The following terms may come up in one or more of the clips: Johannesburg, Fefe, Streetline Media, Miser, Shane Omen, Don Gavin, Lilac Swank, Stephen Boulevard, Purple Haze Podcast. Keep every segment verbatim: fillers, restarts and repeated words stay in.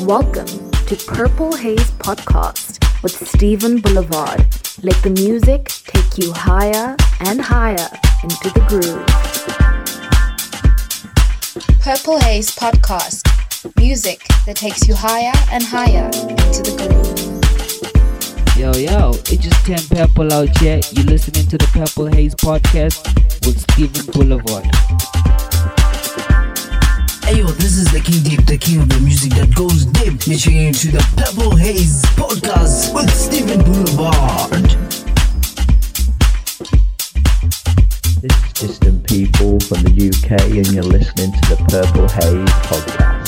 Welcome to Purple Haze Podcast with Stephen Boulevard. Let the music take you higher and higher into the groove. Purple Haze Podcast. Music that takes you higher and higher into the groove. Yo, yo, it's just ten Purple out here. You're listening to the Purple Haze Podcast with Stephen Boulevard. Hey yo, this is the King Deep, the king of the music that goes deep. You're tuning into the Purple Haze Podcast with Stephen Boulevard. This is Distant People from the U K, and you're listening to the Purple Haze Podcast.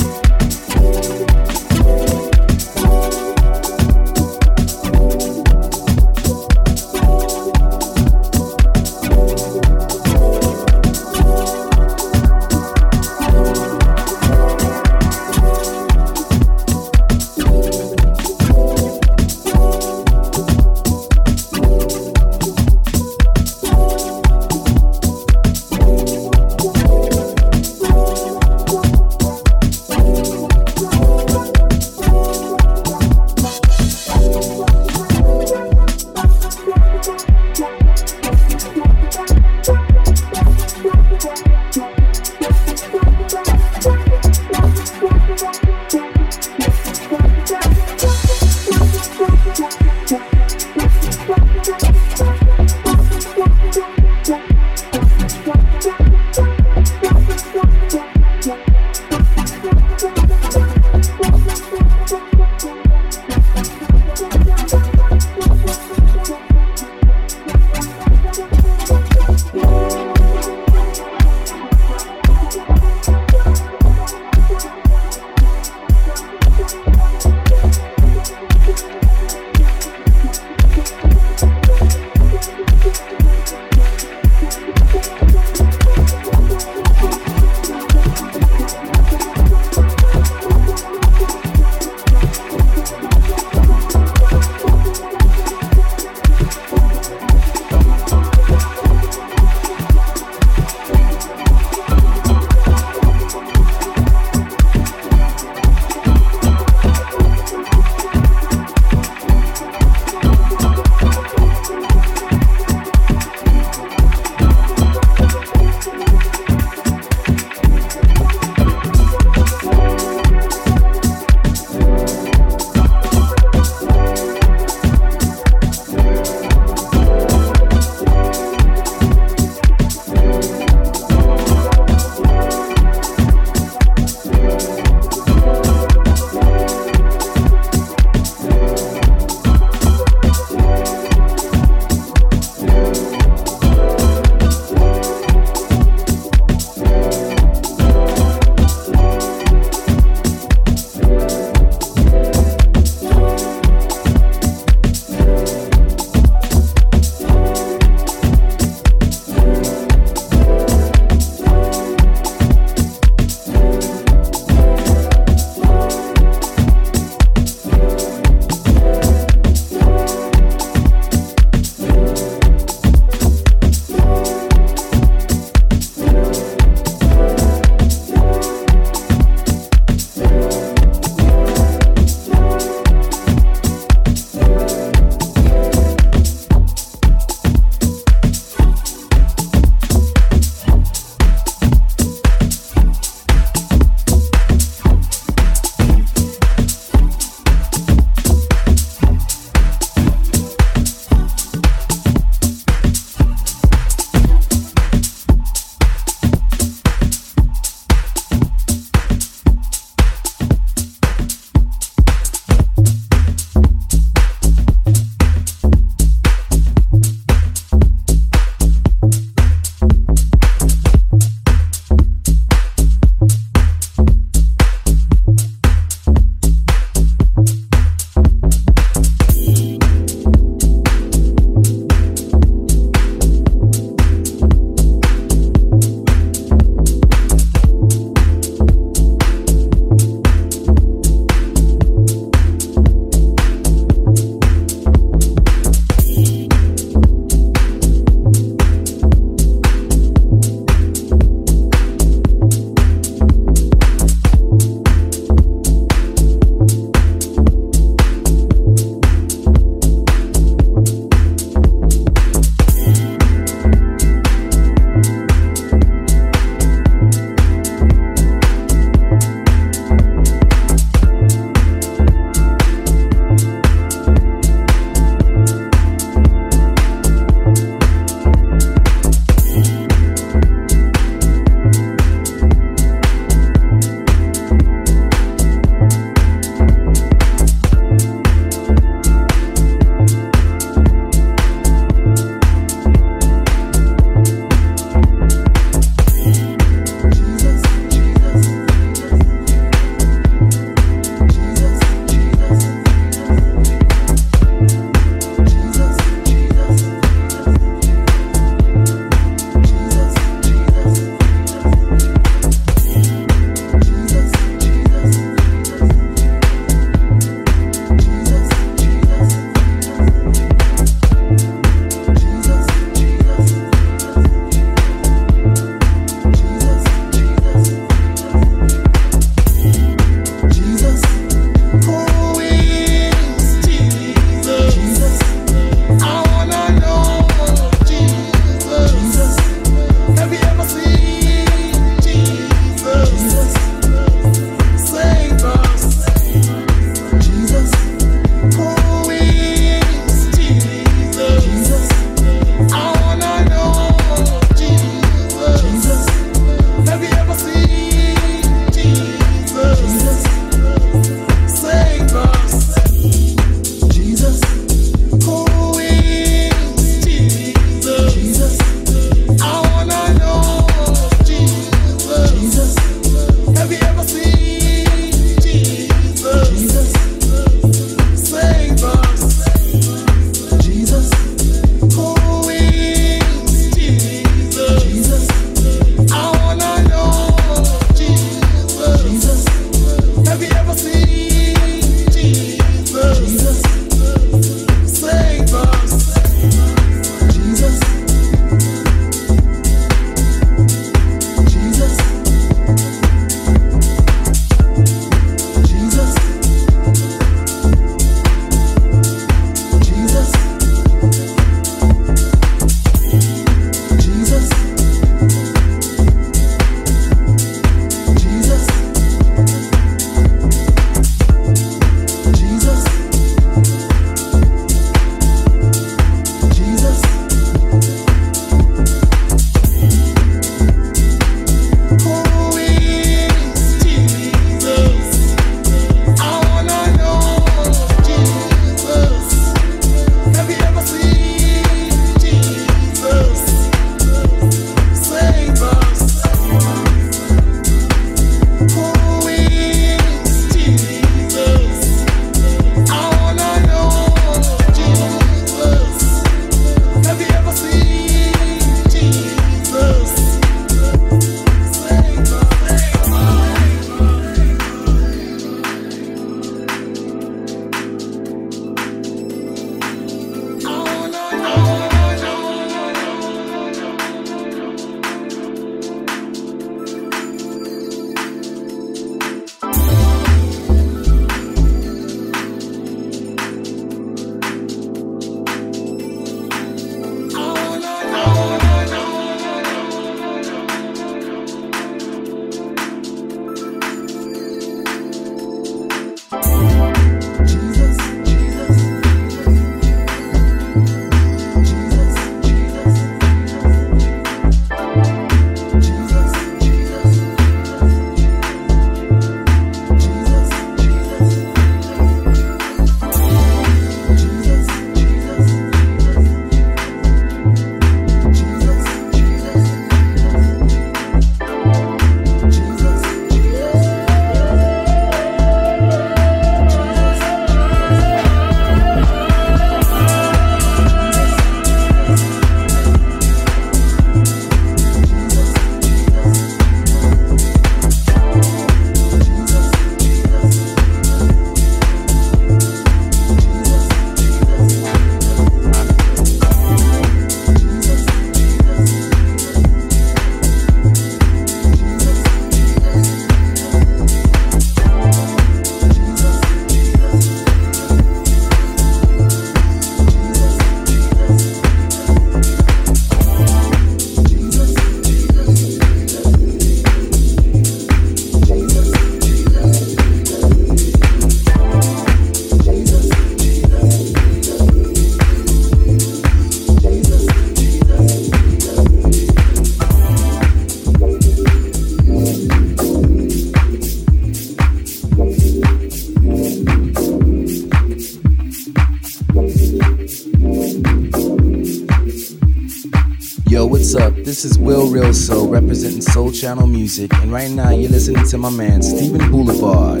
This is Will Real Soul representing Soul Channel Music, and right now you're listening to my man Stephen Boulevard.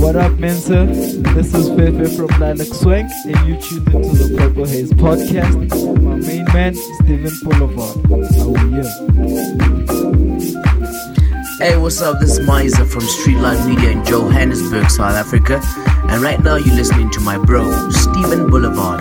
What up, Miser? This is Fefe from Lilac Swank, and you tuned into the Purple Haze Podcast with my main man Stephen Boulevard. How are you? Hey, what's up? This is Miser from Streetline Media in Johannesburg, South Africa, and right now you're listening to my bro Stephen Boulevard.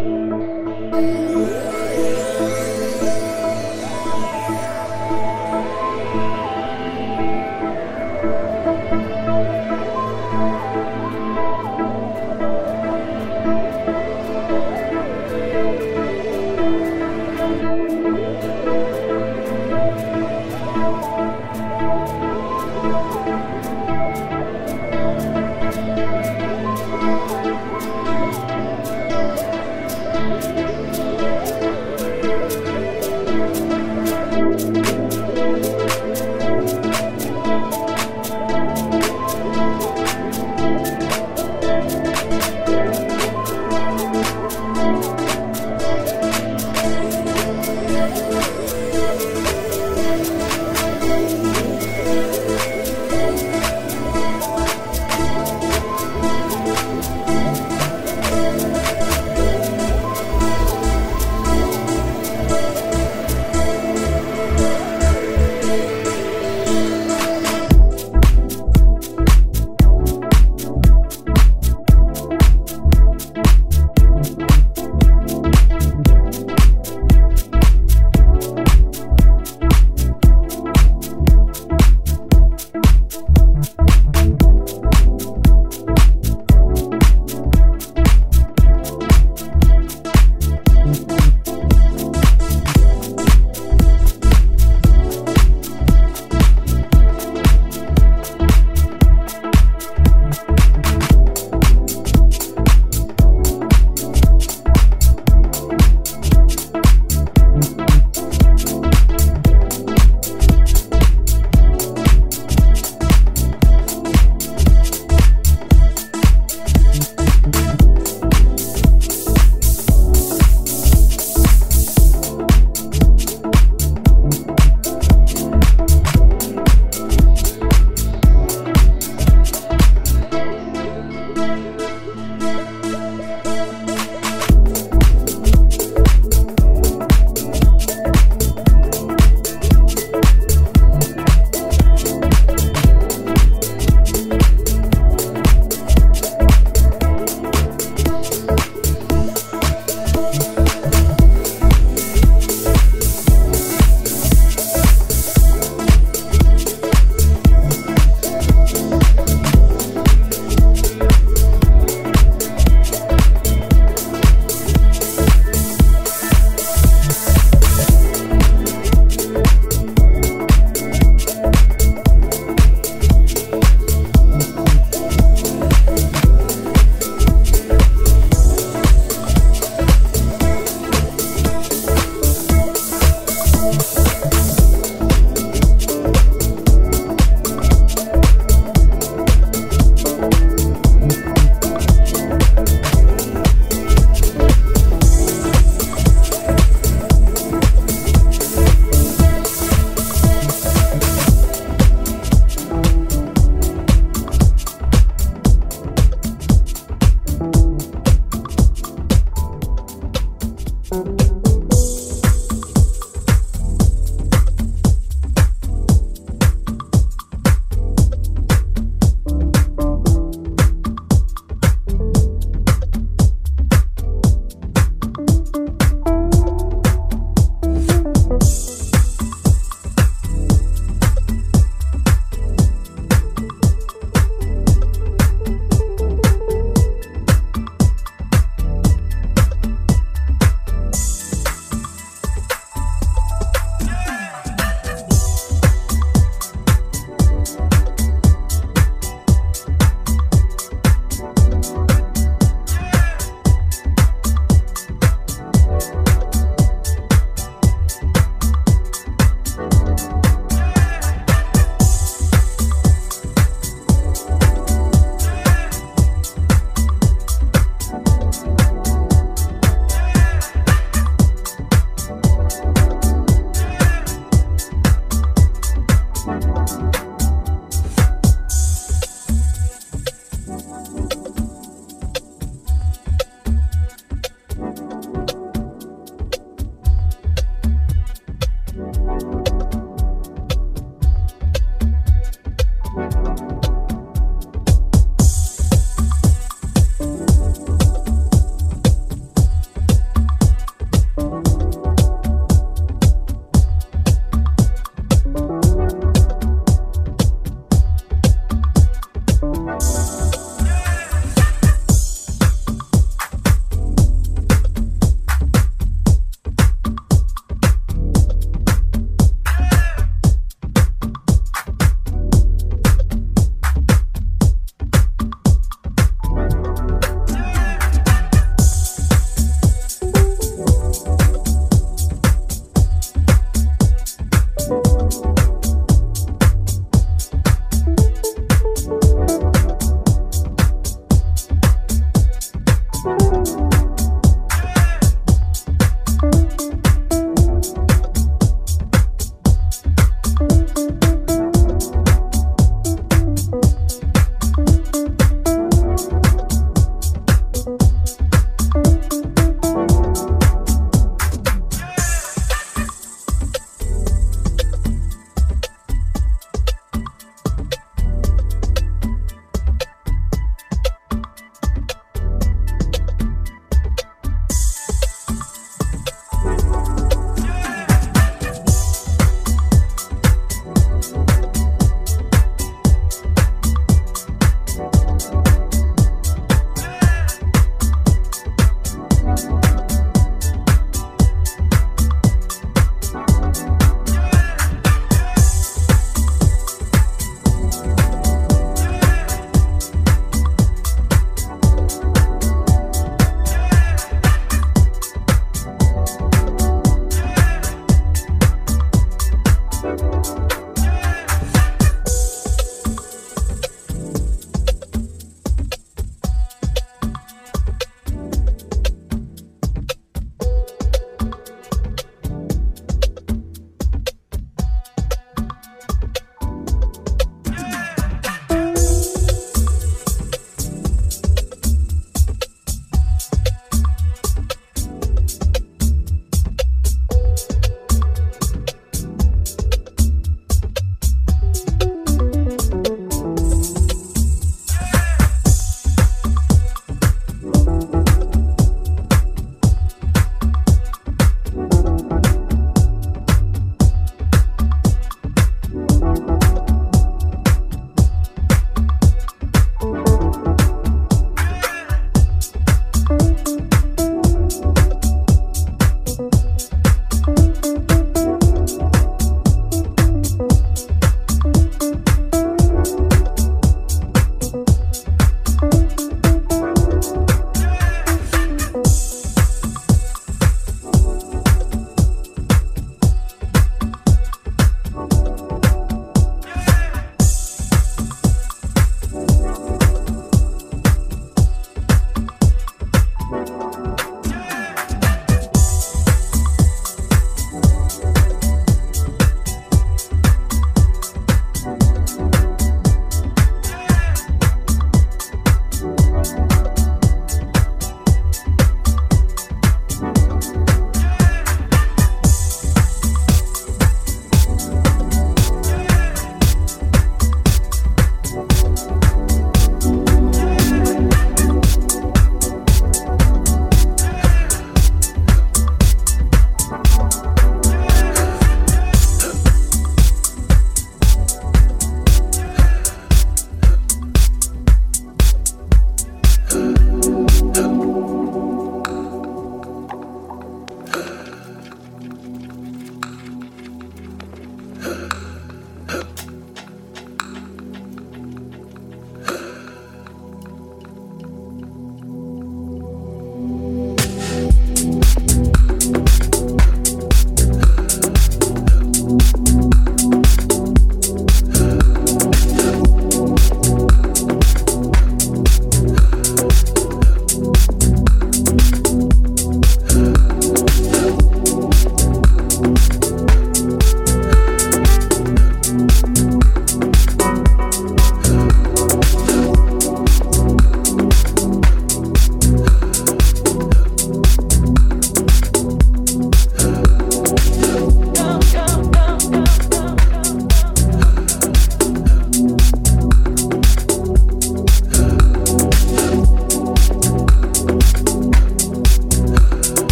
Thank mm-hmm. you.